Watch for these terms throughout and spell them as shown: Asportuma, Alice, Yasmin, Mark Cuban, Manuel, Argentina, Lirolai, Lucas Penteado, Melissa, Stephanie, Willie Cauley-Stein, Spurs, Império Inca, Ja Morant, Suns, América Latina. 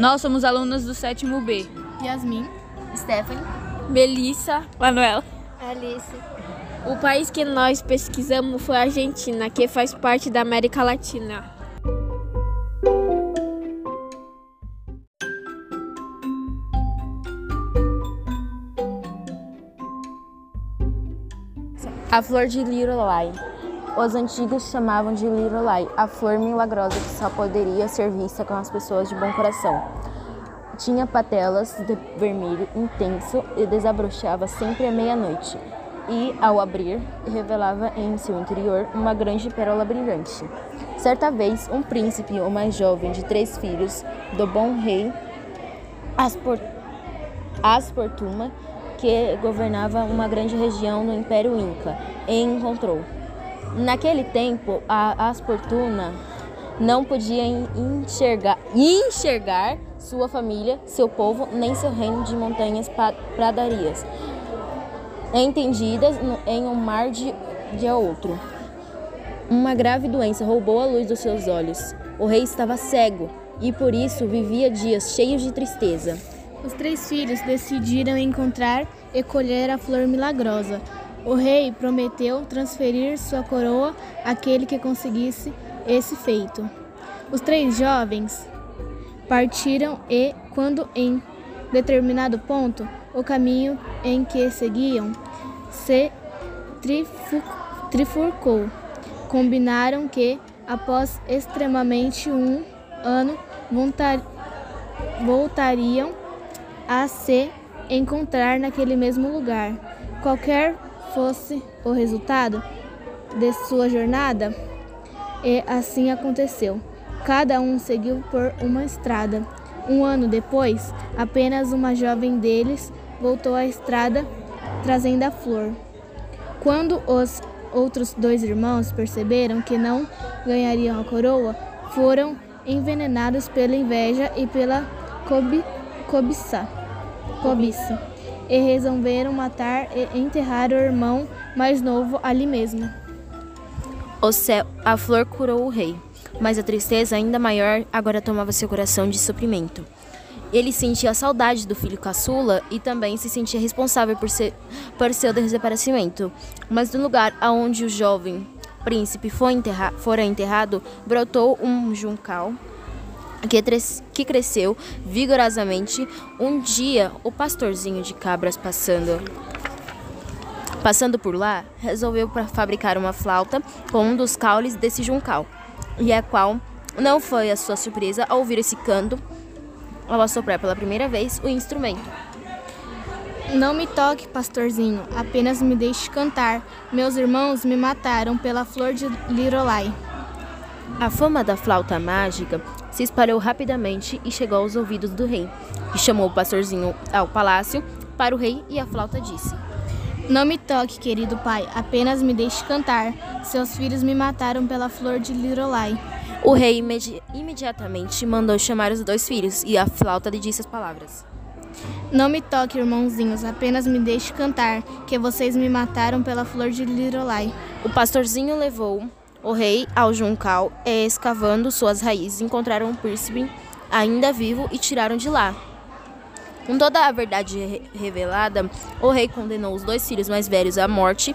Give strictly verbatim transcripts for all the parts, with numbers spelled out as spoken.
Nós somos alunas do sétimo B. Yasmin, Stephanie, Melissa, Manuel, Alice. O país que nós pesquisamos foi a Argentina, que faz parte da América Latina. A flor de Lirolai. Os antigos chamavam de Lirolai, a flor milagrosa que só poderia ser vista com as pessoas de bom coração. Tinha pétalas de vermelho intenso e desabrochava sempre à meia-noite. E, ao abrir, revelava em seu interior uma grande pérola brilhante. Certa vez, um príncipe e uma jovem de três filhos do bom rei Asportuma, que governava uma grande região no Império Inca, e encontrou. Naquele tempo, a Asportuma não podia enxergar, enxergar sua família, seu povo, nem seu reino de montanhas pradarias, entendidas em um mar de, de outro. Uma grave doença roubou a luz dos seus olhos. O rei estava cego e, por isso, vivia dias cheios de tristeza. Os três filhos decidiram encontrar e colher a flor milagrosa. O rei prometeu transferir sua coroa àquele que conseguisse esse feito. Os três jovens partiram e, quando em determinado ponto, o caminho em que seguiam se trifurcou. Combinaram que, após extremamente um ano, voltariam a se encontrar naquele mesmo lugar. Qualquer fosse o resultado de sua jornada, e assim aconteceu. Cada um seguiu por uma estrada. Um ano depois, apenas uma jovem deles voltou à estrada trazendo a flor. Quando os outros dois irmãos perceberam que não ganhariam a coroa, foram envenenados pela inveja e pela cobi- cobiça. Cobiça, e resolveram matar e enterrar o irmão mais novo ali mesmo. O céu, a flor curou o rei, mas a tristeza ainda maior agora tomava seu coração de suprimento. Ele sentia saudade do filho caçula e também se sentia responsável por, ser, por seu desaparecimento. Mas no lugar onde o jovem príncipe foi enterra, fora enterrado, brotou um juncal que cresceu vigorosamente. Um dia, o pastorzinho de cabras passando, passando por lá, resolveu fabricar uma flauta com um dos caules desse juncal, e a qual não foi a sua surpresa ao ouvir esse canto, ao assoprar pela primeira vez o instrumento. Não me toque, pastorzinho, apenas me deixe cantar. Meus irmãos me mataram pela flor de Lirolai. A fama da flauta mágica se espalhou rapidamente e chegou aos ouvidos do rei, que chamou o pastorzinho ao palácio para o rei, e a flauta disse: Não me toque, querido pai, apenas me deixe cantar. Seus filhos me mataram pela flor de Lirolai. O rei imedi- imediatamente mandou chamar os dois filhos, e a flauta lhe disse as palavras: Não me toque, irmãozinhos, apenas me deixe cantar, que vocês me mataram pela flor de Lirolai. O pastorzinho levou o rei ao juncal, e escavando suas raízes, encontraram um príncipe ainda vivo e tiraram de lá. Com toda a verdade re- revelada, o rei condenou os dois filhos mais velhos à morte,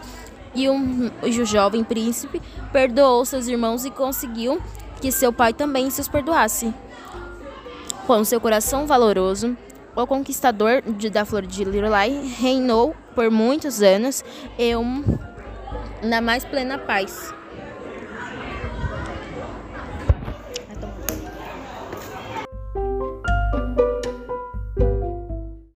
e, um, e o jovem príncipe perdoou seus irmãos e conseguiu que seu pai também se os perdoasse. Com seu coração valoroso, o conquistador de, da flor de Lirolai reinou por muitos anos e um, na mais plena paz.